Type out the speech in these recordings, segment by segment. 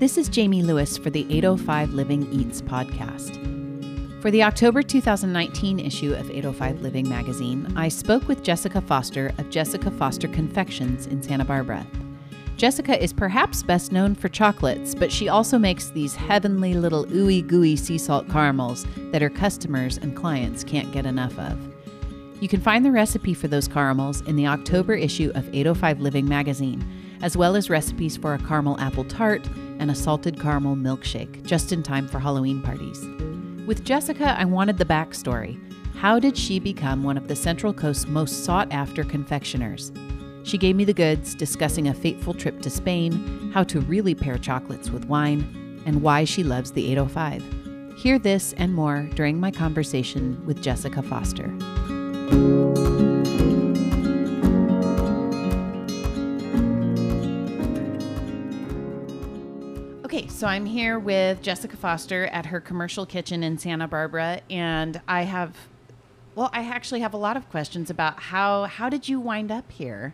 This is Jamie Lewis for the 805 Living Eats podcast. For the October 2019 issue of 805 Living Magazine, I spoke with Jessica Foster of Jessica Foster Confections in Santa Barbara. Jessica is perhaps best known for chocolates, but she also makes these heavenly little ooey-gooey sea salt caramels that her customers and clients can't get enough of. You can find the recipe for those caramels in the October issue of 805 Living Magazine, as well as recipes for a caramel apple tart and a salted caramel milkshake, just in time for Halloween parties. With Jessica, I wanted the backstory. How did she become one of the Central Coast's most sought-after confectioners? She gave me the goods, discussing a fateful trip to Spain, how to really pair chocolates with wine, and why she loves the 805. Hear this and more during my conversation with Jessica Foster. Okay, so I'm here with Jessica Foster at her commercial kitchen in Santa Barbara, and I actually have a lot of questions about how did you wind up here?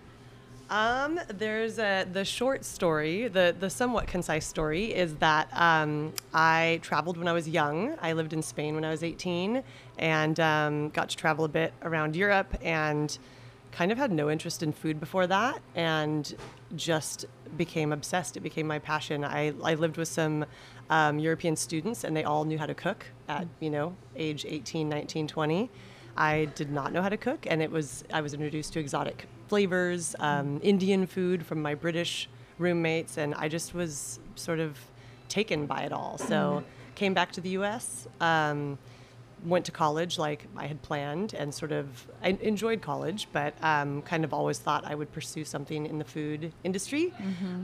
There's the short story, the somewhat concise story is that I traveled when I was young. I lived in Spain when I was 18 and got to travel a bit around Europe and kind of had no interest in food before that and just became obsessed. It became my passion. I lived with some European students and they all knew how to cook at, age 18, 19, 20. I did not know how to cook, and I was introduced to exotic flavors, Indian food from my British roommates, and I just was sort of taken by it all. So came back to the U.S., went to college like I had planned, and I enjoyed college, but kind of always thought I would pursue something in the food industry.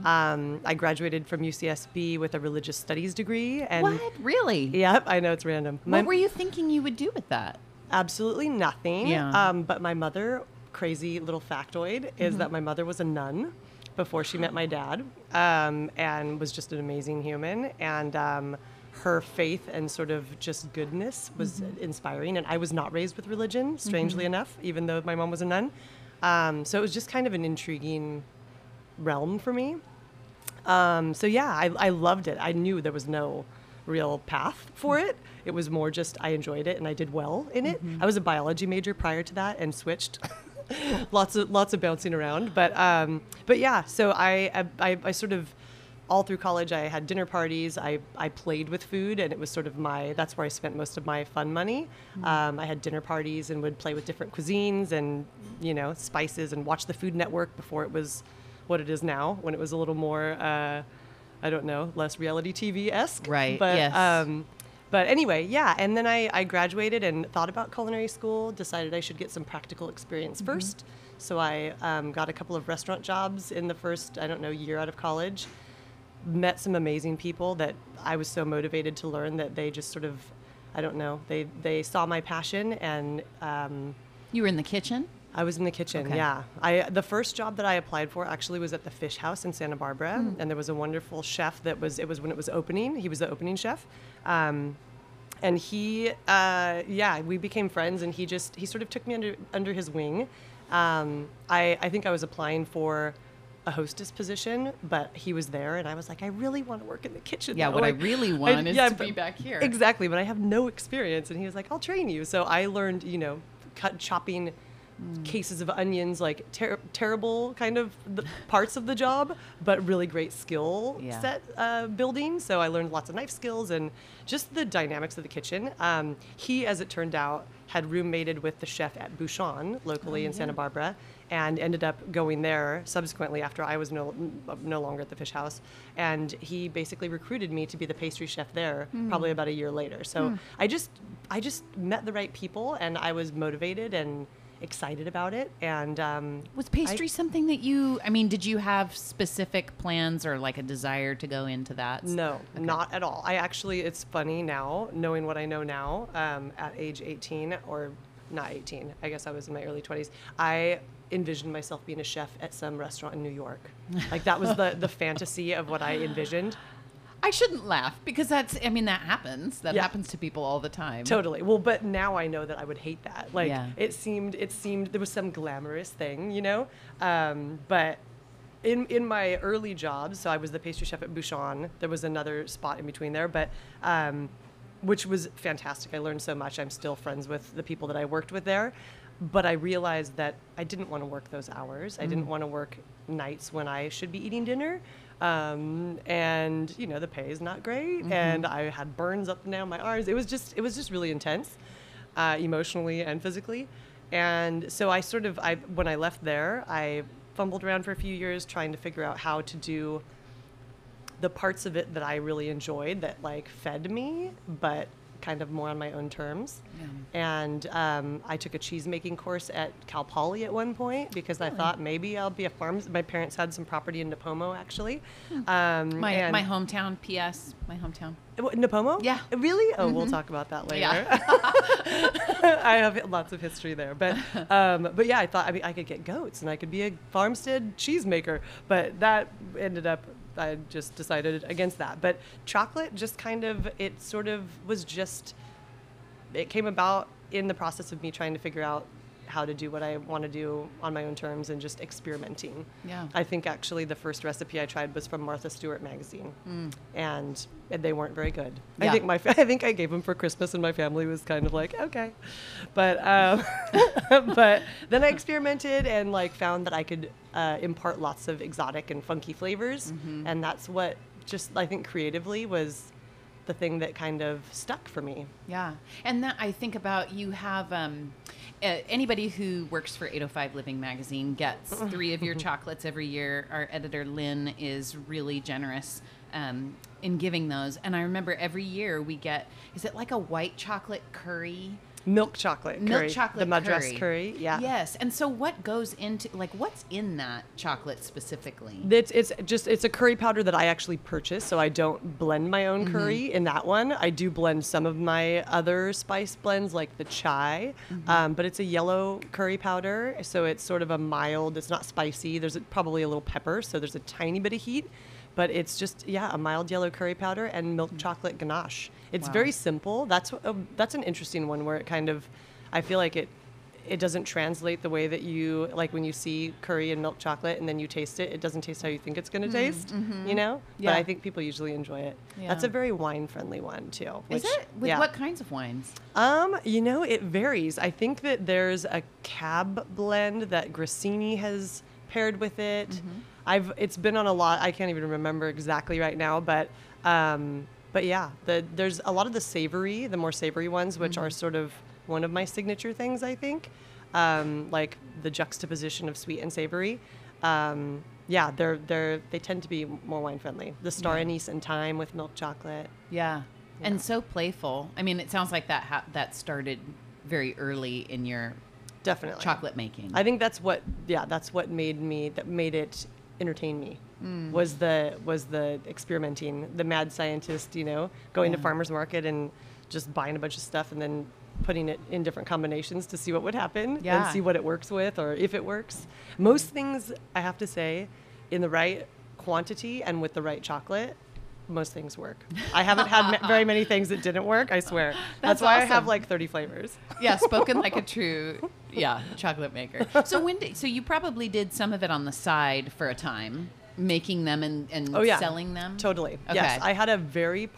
Mm-hmm. I graduated from UCSB with a religious studies degree. And what? Really? Yep, I know it's random. What were you thinking you would do with that? Absolutely nothing. Yeah. But my mother, crazy little factoid, is that my mother was a nun before she met my dad, and was just an amazing human. And her faith and sort of just goodness was inspiring. And I was not raised with religion, strangely enough, even though my mom was a nun. So it was just kind of an intriguing realm for me. I loved it. I knew there was no real path for it. It was more just I enjoyed it and I did well in it. I was a biology major prior to that and switched. lots of bouncing around, but yeah. So I sort of all through college I had dinner parties. I played with food and it was sort of that's where I spent most of my fun money. I had dinner parties and would play with different cuisines and spices and watch the Food Network before it was what it is now. When it was a little more. I don't know, less reality TV-esque. Right, but, yes. But anyway, yeah. And then I graduated and thought about culinary school, decided I should get some practical experience first. So I got a couple of restaurant jobs in the first, year out of college. Met some amazing people that I was so motivated to learn that they just sort of, they saw my passion and... You were in the kitchen? I was in the kitchen, okay. Yeah. The first job that I applied for actually was at the Fish House in Santa Barbara, and there was a wonderful chef it was when it was opening. He was the opening chef, and he, we became friends, and he sort of took me under his wing. I think I was applying for a hostess position, but he was there, and I was like, I really want to work in the kitchen. Yeah, what I really want is to be back here. Exactly, but I have no experience, and he was like, I'll train you. So I learned, chopping cases of onions, like terrible kind of parts of the job, but really great skill set building. So I learned lots of knife skills and just the dynamics of the kitchen. He, as it turned out, had roommated with the chef at Bouchon locally in Santa Barbara and ended up going there subsequently after I was no longer at the Fish House. And he basically recruited me to be the pastry chef there probably about a year later. So I just met the right people and I was motivated and excited about it. And was pastry something that did you have specific plans or like a desire to go into that? No, okay. Not at all. I actually, it's funny now, knowing what I know now, at age 18 or not 18, I guess I was in my early 20s. I envisioned myself being a chef at some restaurant in New York. Like that was the fantasy of what I envisioned. I shouldn't laugh because that happens. That happens to people all the time. Totally. Well, but now I know that I would hate that. Like it seemed there was some glamorous thing, but in my early jobs, so I was the pastry chef at Bouchon. There was another spot in between there, but which was fantastic. I learned so much. I'm still friends with the people that I worked with there. But I realized that I didn't want to work those hours. I didn't want to work nights when I should be eating dinner. And, you know, the pay is not great. And I had burns up and down my arms. It was just really intense, emotionally and physically. And so I sort of, when I left there, I fumbled around for a few years trying to figure out how to do the parts of it that I really enjoyed, that like fed me, but kind of more on my own terms. And I took a cheese making course at Cal Poly at one point because I thought maybe I'll be a farmer. My parents had some property in Napomo, actually. My hometown, P.S., my hometown. Napomo? Yeah. Really? Oh, we'll talk about that later. Yeah. I have lots of history there. But yeah, I thought, I mean, I could get goats and I could be a farmstead cheesemaker, but that ended up, I just decided against that. But chocolate just kind of, it sort of was just, it came about in the process of me trying to figure out how to do what I want to do on my own terms and just experimenting. Yeah. I think actually the first recipe I tried was from Martha Stewart magazine, and they weren't very good. Yeah. I think I gave them for Christmas, and my family was kind of like, okay. But but then I experimented and like found that I could impart lots of exotic and funky flavors, and that's what just I think creatively was the thing that kind of stuck for me. Yeah. And that I think about, you have anybody who works for 805 Living Magazine gets 3 of your chocolates every year. Our editor Lynn is really generous in giving those, and I remember every year we get, is it like a white chocolate curry? Milk chocolate curry. Milk chocolate curry. The Madras curry, yeah. Yes, and so what goes into, like, what's in that chocolate specifically? It's a curry powder that I actually purchase, so I don't blend my own curry in that one. I do blend some of my other spice blends, like the chai, but it's a yellow curry powder, so it's sort of a mild, it's not spicy. There's probably a little pepper, so there's a tiny bit of heat. But it's just, yeah, a mild yellow curry powder and milk chocolate ganache. It's very simple. That's an interesting one where it kind of, I feel like it doesn't translate the way that you, like when you see curry and milk chocolate and then you taste it, it doesn't taste how you think it's going to taste, you know? Yeah. But I think people usually enjoy it. Yeah. That's a very wine-friendly one, too. Which, is it? With what kinds of wines? You know, it varies. I think that there's a cab blend that Grassini has paired with it. It's been on a lot. I can't even remember exactly right now, but yeah, there's a lot of the more savory ones, which are sort of one of my signature things, I think, like the juxtaposition of sweet and savory. Yeah, they tend to be more wine friendly. The star anise and thyme with milk chocolate. Yeah, and so playful. I mean, it sounds like that that started very early in your chocolate making. I think that's what made it entertain me, was the experimenting, the mad scientist, you know, going to farmer's market and just buying a bunch of stuff and then putting it in different combinations to see what would happen and see what it works with, or if it works. Most things, I have to say, in the right quantity and with the right chocolate, most things work. I haven't had very many things that didn't work, I swear. That's why awesome. I have like 30 flavors. Yeah, spoken like a true chocolate maker. So so you probably did some of it on the side for a time, making them and selling them? Totally. Okay. Yes, I had a very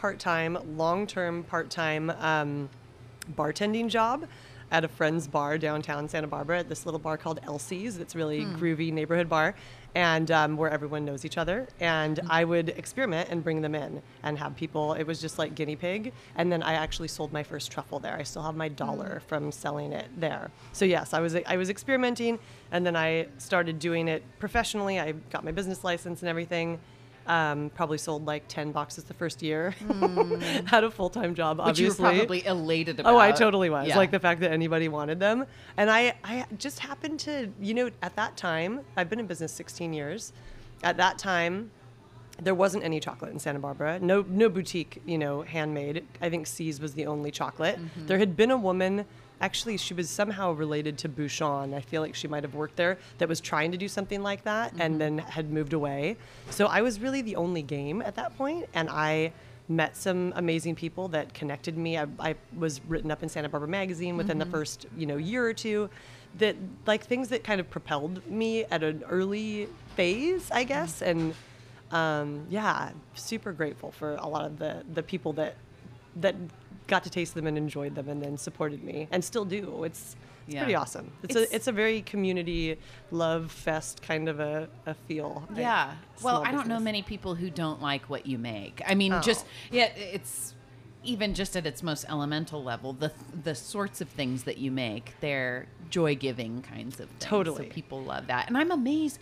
long-term part-time bartending job at a friend's bar downtown Santa Barbara, at this little bar called Elsie's. It's really groovy neighborhood bar, and where everyone knows each other. And I would experiment and bring them in and have people. It was just like guinea pig. And then I actually sold my first truffle there. I still have my dollar from selling it there. So yes, I was experimenting, and then I started doing it professionally. I got my business license and everything. Probably sold like 10 boxes the first year. Had a full-time job, obviously. Which you were probably elated about. Oh, I totally was. Yeah. Like the fact that anybody wanted them. And I just happened to, you know, at that time, I've been in business 16 years. At that time, there wasn't any chocolate in Santa Barbara. No boutique, you know, handmade. I think C's was the only chocolate. There had been a woman, actually, she was somehow related to Bouchon. I feel like she might have worked there, that was trying to do something like that and then had moved away. So I was really the only game at that point, and I met some amazing people that connected me. I was written up in Santa Barbara Magazine within the first, you know, year or two. that, like, things that kind of propelled me at an early phase, I guess. And yeah, super grateful for a lot of the people that got to taste them and enjoyed them and then supported me and still do. It's pretty awesome. It's a very community love fest kind of a feel. Yeah. Well, I don't know many people who don't like what you make. I mean, it's even just at its most elemental level, the sorts of things that you make, they're joy-giving kinds of things. Totally. So people love that. And I'm amazed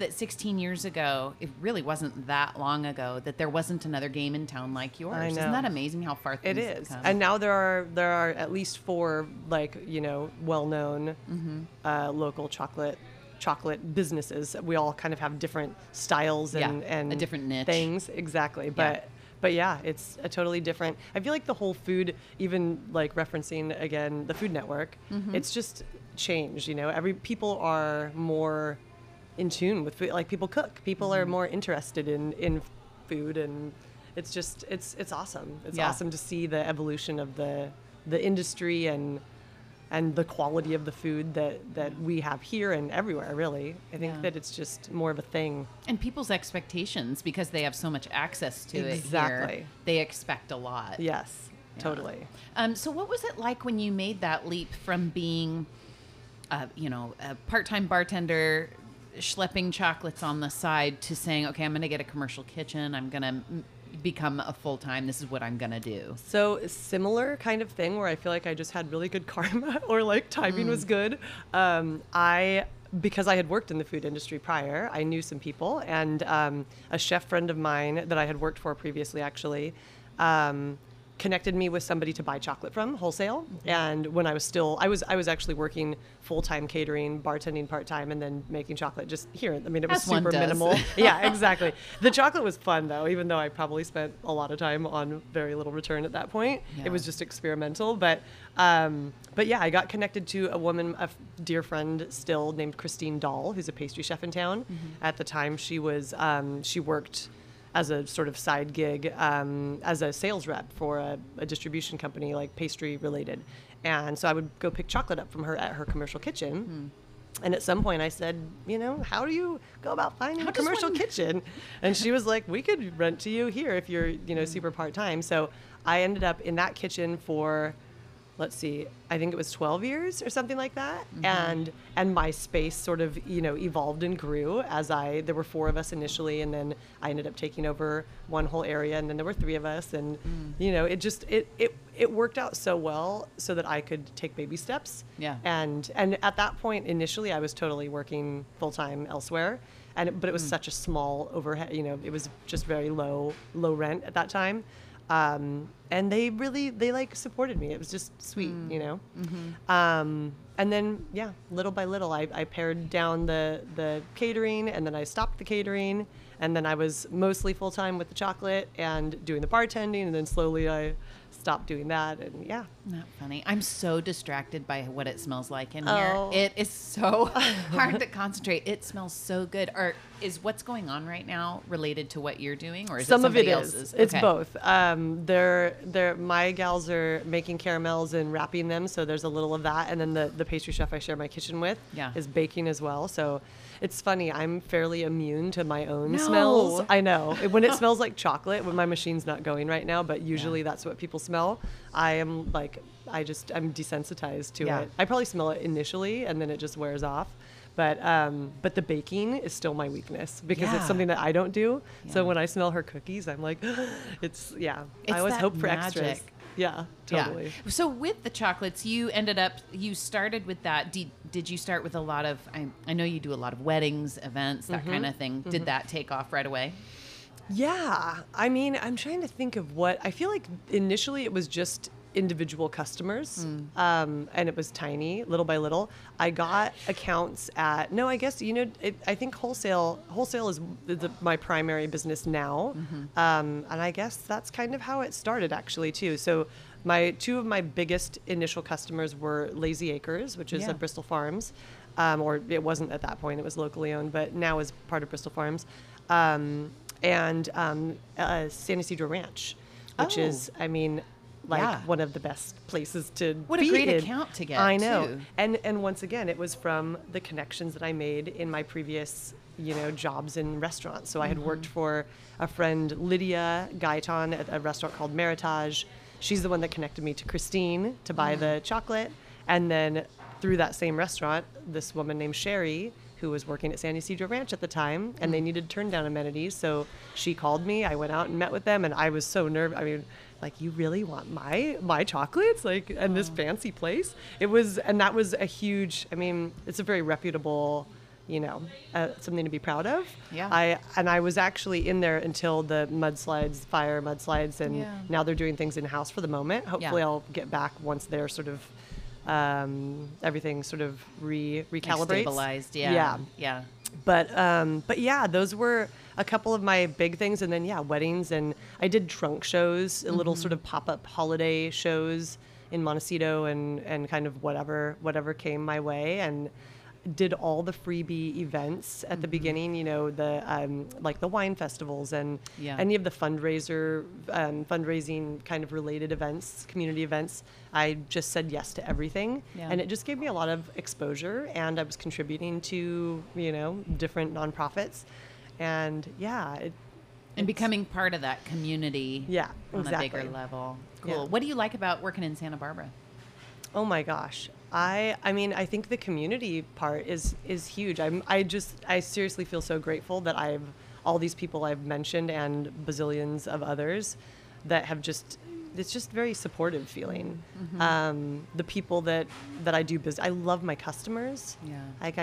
that 16 years ago, it really wasn't that long ago, that there wasn't another game in town like yours. I know. Isn't that amazing how far things have come? It is. And now there are at least 4, like, you know, well-known local chocolate businesses. We all kind of have different styles and a different niche. Things. Exactly. But yeah, it's a totally different. I feel like the whole food, even like referencing again the Food Network, it's just changed. You know, people are more in tune with food. Like, people cook. People are more interested in food, and it's just it's awesome. It's awesome to see the evolution of the industry and the quality of the food that we have here and everywhere, really. I think that it's just more of a thing. And people's expectations, because they have so much access to it here, they expect a lot. Yes, totally. So what was it like when you made that leap from being, a part-time bartender, schlepping chocolates on the side, to saying, okay, I'm going to get a commercial kitchen, I'm going to become a full-time, this is what I'm gonna do? So similar kind of thing, where I feel like I just had really good karma, or like timing was good. Because I had worked in the food industry prior, I knew some people, and a chef friend of mine that I had worked for previously actually connected me with somebody to buy chocolate from wholesale. And when I was actually working full-time catering, bartending part-time, and then making chocolate just here. I mean, it was super minimal. Yeah, exactly. The chocolate was fun though, even though I probably spent a lot of time on very little return at that point. Yeah. It was just experimental, but yeah, I got connected to a woman, a dear friend still, named Christine Dahl, who's a pastry chef in town. At the time, she was she worked as a sort of side gig, as a sales rep for a distribution company, like pastry related. And so I would go pick chocolate up from her at her commercial kitchen. And at some point I said, you know, how do you go about finding a commercial kitchen? And she was like, we could rent to you here if you're, you know, super part-time. So I ended up in that kitchen for, let's see, I think it was 12 years or something like that. And my space sort of, you know, evolved and grew as there were 4 of us initially, and then I ended up taking over one whole area, and then there were 3 of us, and you know, it just it worked out so well, so that I could take baby steps. Yeah. And at that point initially I was totally working full time elsewhere, but it was such a small overhead, you know, it was just very low rent at that time. And they like supported me. It was just sweet, you know? And then, yeah, little by little, I pared down the catering, and then I stopped the catering, and then I was mostly full-time with the chocolate and doing the bartending. And then slowly I stopped doing that. And yeah. Not funny. I'm so distracted by what it smells like in here. It is so hard to concentrate. It smells so good. Or is what's going on right now related to what you're doing, or is some it somebody of it else's? Is. It's both. My gals are making caramels and wrapping them, so there's a little of that. And then the pastry chef I share my kitchen with is baking as well. So it's funny, I'm fairly immune to my own smells. I know. When it smells like chocolate, when my machine's not going right now, but usually that's what people smell, I'm desensitized to it. I probably smell it initially, and then it just wears off. But the baking is still my weakness, because it's something that I don't do. Yeah. So when I smell her cookies, I'm like, I always hope for extras. Yeah, totally. Yeah. So with the chocolates, you started with that. Did you start with a lot of, I know you do a lot of weddings, events, that kind of thing. Did that take off right away? Yeah. I mean, I'm trying to think of what, I feel like initially it was just individual customers, and it was tiny. Little by little, I got accounts at. No, I guess, you know, I think wholesale. Wholesale is my primary business now, and I guess that's kind of how it started actually too. So, my 2 of my biggest initial customers were Lazy Acres, which is at Bristol Farms, or it wasn't at that point. It was locally owned, but now is part of Bristol Farms, and San Ysidro Ranch, which is, I mean. like one of the best places to be. What a great account to get. I know. Too. And once again, it was from the connections that I made in my previous, you know, jobs in restaurants. So I had worked for a friend, Lydia Gaetan, at a restaurant called Meritage. She's the one that connected me to Christine to buy the chocolate. And then through that same restaurant, this woman named Sherry, who was working at San Ysidro Ranch at the time, and they needed turn-down amenities, so she called me. I went out and met with them, and I was so nervous. I mean, like, you really want my chocolates? Like, and this fancy place? It was, and that was a huge, I mean, it's a very reputable, you know, something to be proud of. Yeah. I was actually in there until the fire mudslides, and now they're doing things in-house for the moment. Hopefully I'll get back once they're sort of, everything sort of recalibrates. Like stabilized, yeah. But yeah, those were a couple of my big things. And then, weddings. And I did trunk shows, little sort of pop-up holiday shows in Montecito and kind of whatever came my way. And did all the freebie events at the beginning, you know, the like the wine festivals and any of the fundraising kind of related events, community events. I just said yes to everything, and it just gave me a lot of exposure, and I was contributing to, you know, different nonprofits, and and becoming part of that community on a bigger level. Cool. Yeah. What do you like about working in Santa Barbara? Oh my gosh. I mean, I think the community part is huge. I seriously feel so grateful that I've all these people I've mentioned and bazillions of others that have just, it's just very supportive feeling. The people that I do business, I love my customers. Yeah. Like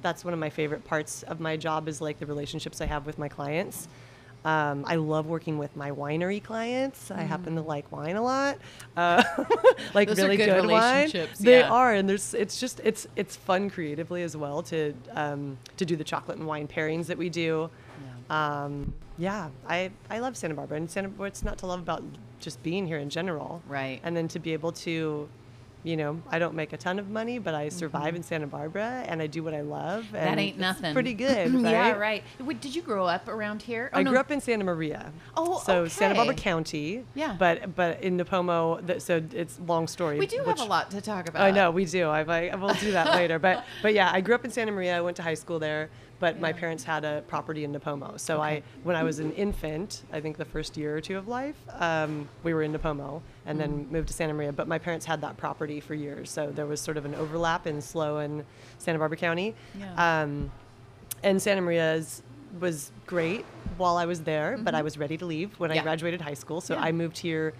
that's one of my favorite parts of my job is like the relationships I have with my clients. I love working with my winery clients. I happen to like wine a lot, like those really are good relationships, wine. They are, and it's fun creatively as well to do the chocolate and wine pairings that we do. Yeah, I love Santa Barbara, and Santa Barbara. It's not to love about just being here in general, right? And then to be able to. You know, I don't make a ton of money, but I survive in Santa Barbara, and I do what I love. And that ain't nothing. It's pretty good, right? Yeah, right. Wait, did you grow up around here? I grew up in Santa Maria. Oh, so okay. Santa Barbara County. Yeah. But in Napomo, so it's a long story. We do have a lot to talk about. I know, we do. I will do that later. But yeah, I grew up in Santa Maria. I went to high school there, but my parents had a property in Napomo. So when I was an infant, I think the first year or two of life, we were in Napomo and then moved to Santa Maria. But my parents had that property for years. So there was sort of an overlap in SLO and Santa Barbara County. Yeah. And Santa Maria's was great while I was there, but I was ready to leave when I graduated high school. So I moved here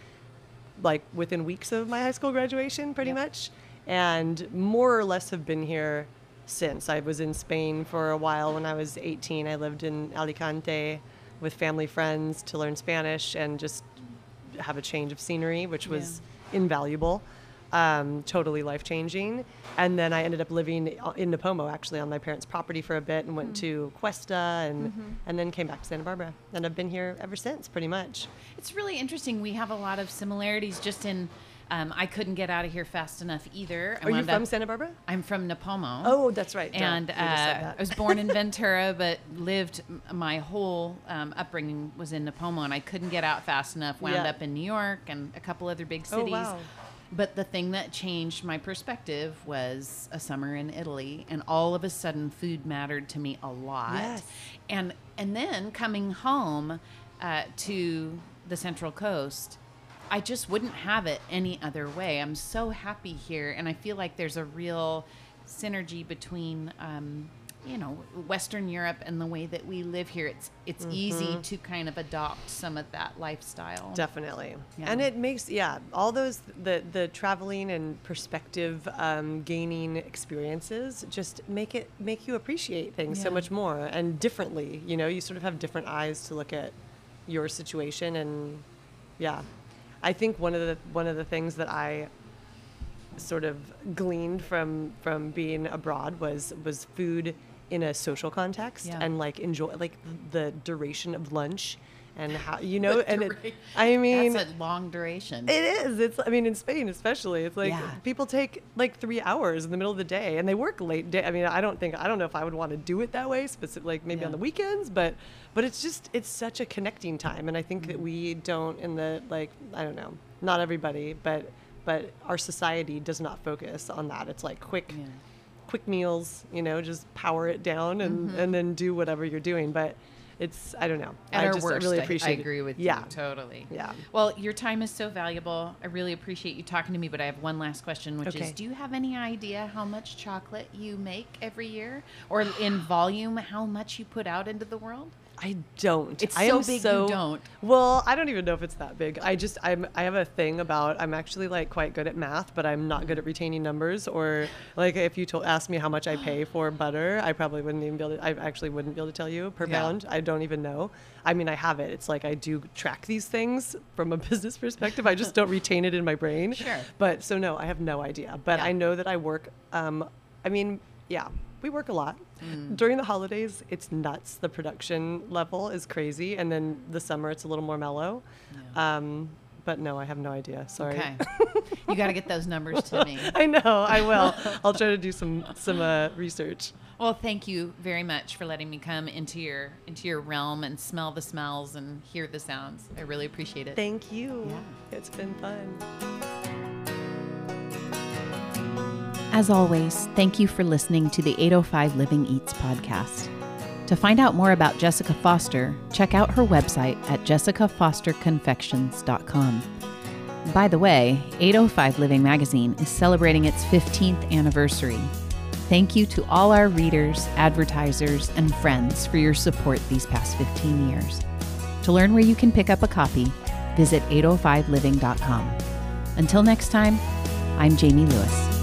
like within weeks of my high school graduation, pretty much, and more or less have been here since. I was in Spain for a while when I was 18. I lived in Alicante with family friends to learn Spanish and just have a change of scenery, which was invaluable, totally life-changing. And then I ended up living in Napomo, actually, on my parents' property for a bit and went to Cuesta and then came back to Santa Barbara. And I've been here ever since, pretty much. It's really interesting. We have a lot of similarities just in... I couldn't get out of here fast enough either. Are you from Santa Barbara? I'm from Napomo. Oh, that's right. And I was born in Ventura, but lived my whole upbringing was in Napomo, and I couldn't get out fast enough. Wound up in New York and a couple other big cities. Oh, wow. But the thing that changed my perspective was a summer in Italy, and all of a sudden food mattered to me a lot. Yes. And then coming home to the Central Coast, I just wouldn't have it any other way. I'm so happy here, and I feel like there's a real synergy between, you know, Western Europe and the way that we live here. It's easy to kind of adopt some of that lifestyle. Definitely, and it makes all those the traveling and perspective gaining experiences just make you appreciate things so much more and differently. You know, you sort of have different eyes to look at your situation, and I think one of the things that I sort of gleaned from being abroad was food in a social context and like enjoy like the duration of lunch and how, you know, and it, I mean, that's a long duration. It is. It's, I mean, in Spain, especially, it's like people take like 3 hours in the middle of the day and they work late day. I mean, I don't know if I would want to do it that way specifically, like maybe on the weekends, but it's just, it's such a connecting time. And I think that we don't in the, like, I don't know, not everybody, but our society does not focus on that. It's like quick meals, you know, just power it down and then do whatever you're doing. But it's, I don't know. At our worst, really appreciate I agree with you totally. Yeah. Well, your time is so valuable. I really appreciate you talking to me, but I have one last question, which is, do you have any idea how much chocolate you make every year, or in volume, how much you put out into the world? I don't. It's so big you don't. Well, I don't even know if it's that big. I have a thing about, I'm actually like quite good at math, but I'm not good at retaining numbers, or like if you asked me how much I pay for butter, I probably wouldn't even be able to, I actually wouldn't be able to tell you per pound. I don't even know. I mean, I have it. It's like, I do track these things from a business perspective. I just don't retain it in my brain. Sure. But so no, I have no idea, but I know that I work, we work a lot. During the holidays, it's nuts. The production level is crazy. And then the summer, it's a little more mellow. Yeah. But no, I have no idea. Sorry. Okay. You got to get those numbers to me. I know. I will. I'll try to do some research. Well, thank you very much for letting me come into your realm and smell the smells and hear the sounds. I really appreciate it. Thank you. Yeah. It's been fun. As always, thank you for listening to the 805 Living Eats podcast. To find out more about Jessica Foster, check out her website at jessicafosterconfections.com. By the way, 805 Living Magazine is celebrating its 15th anniversary. Thank you to all our readers, advertisers, and friends for your support these past 15 years. To learn where you can pick up a copy, visit 805living.com. Until next time, I'm Jamie Lewis.